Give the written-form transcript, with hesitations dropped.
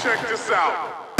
Check this out.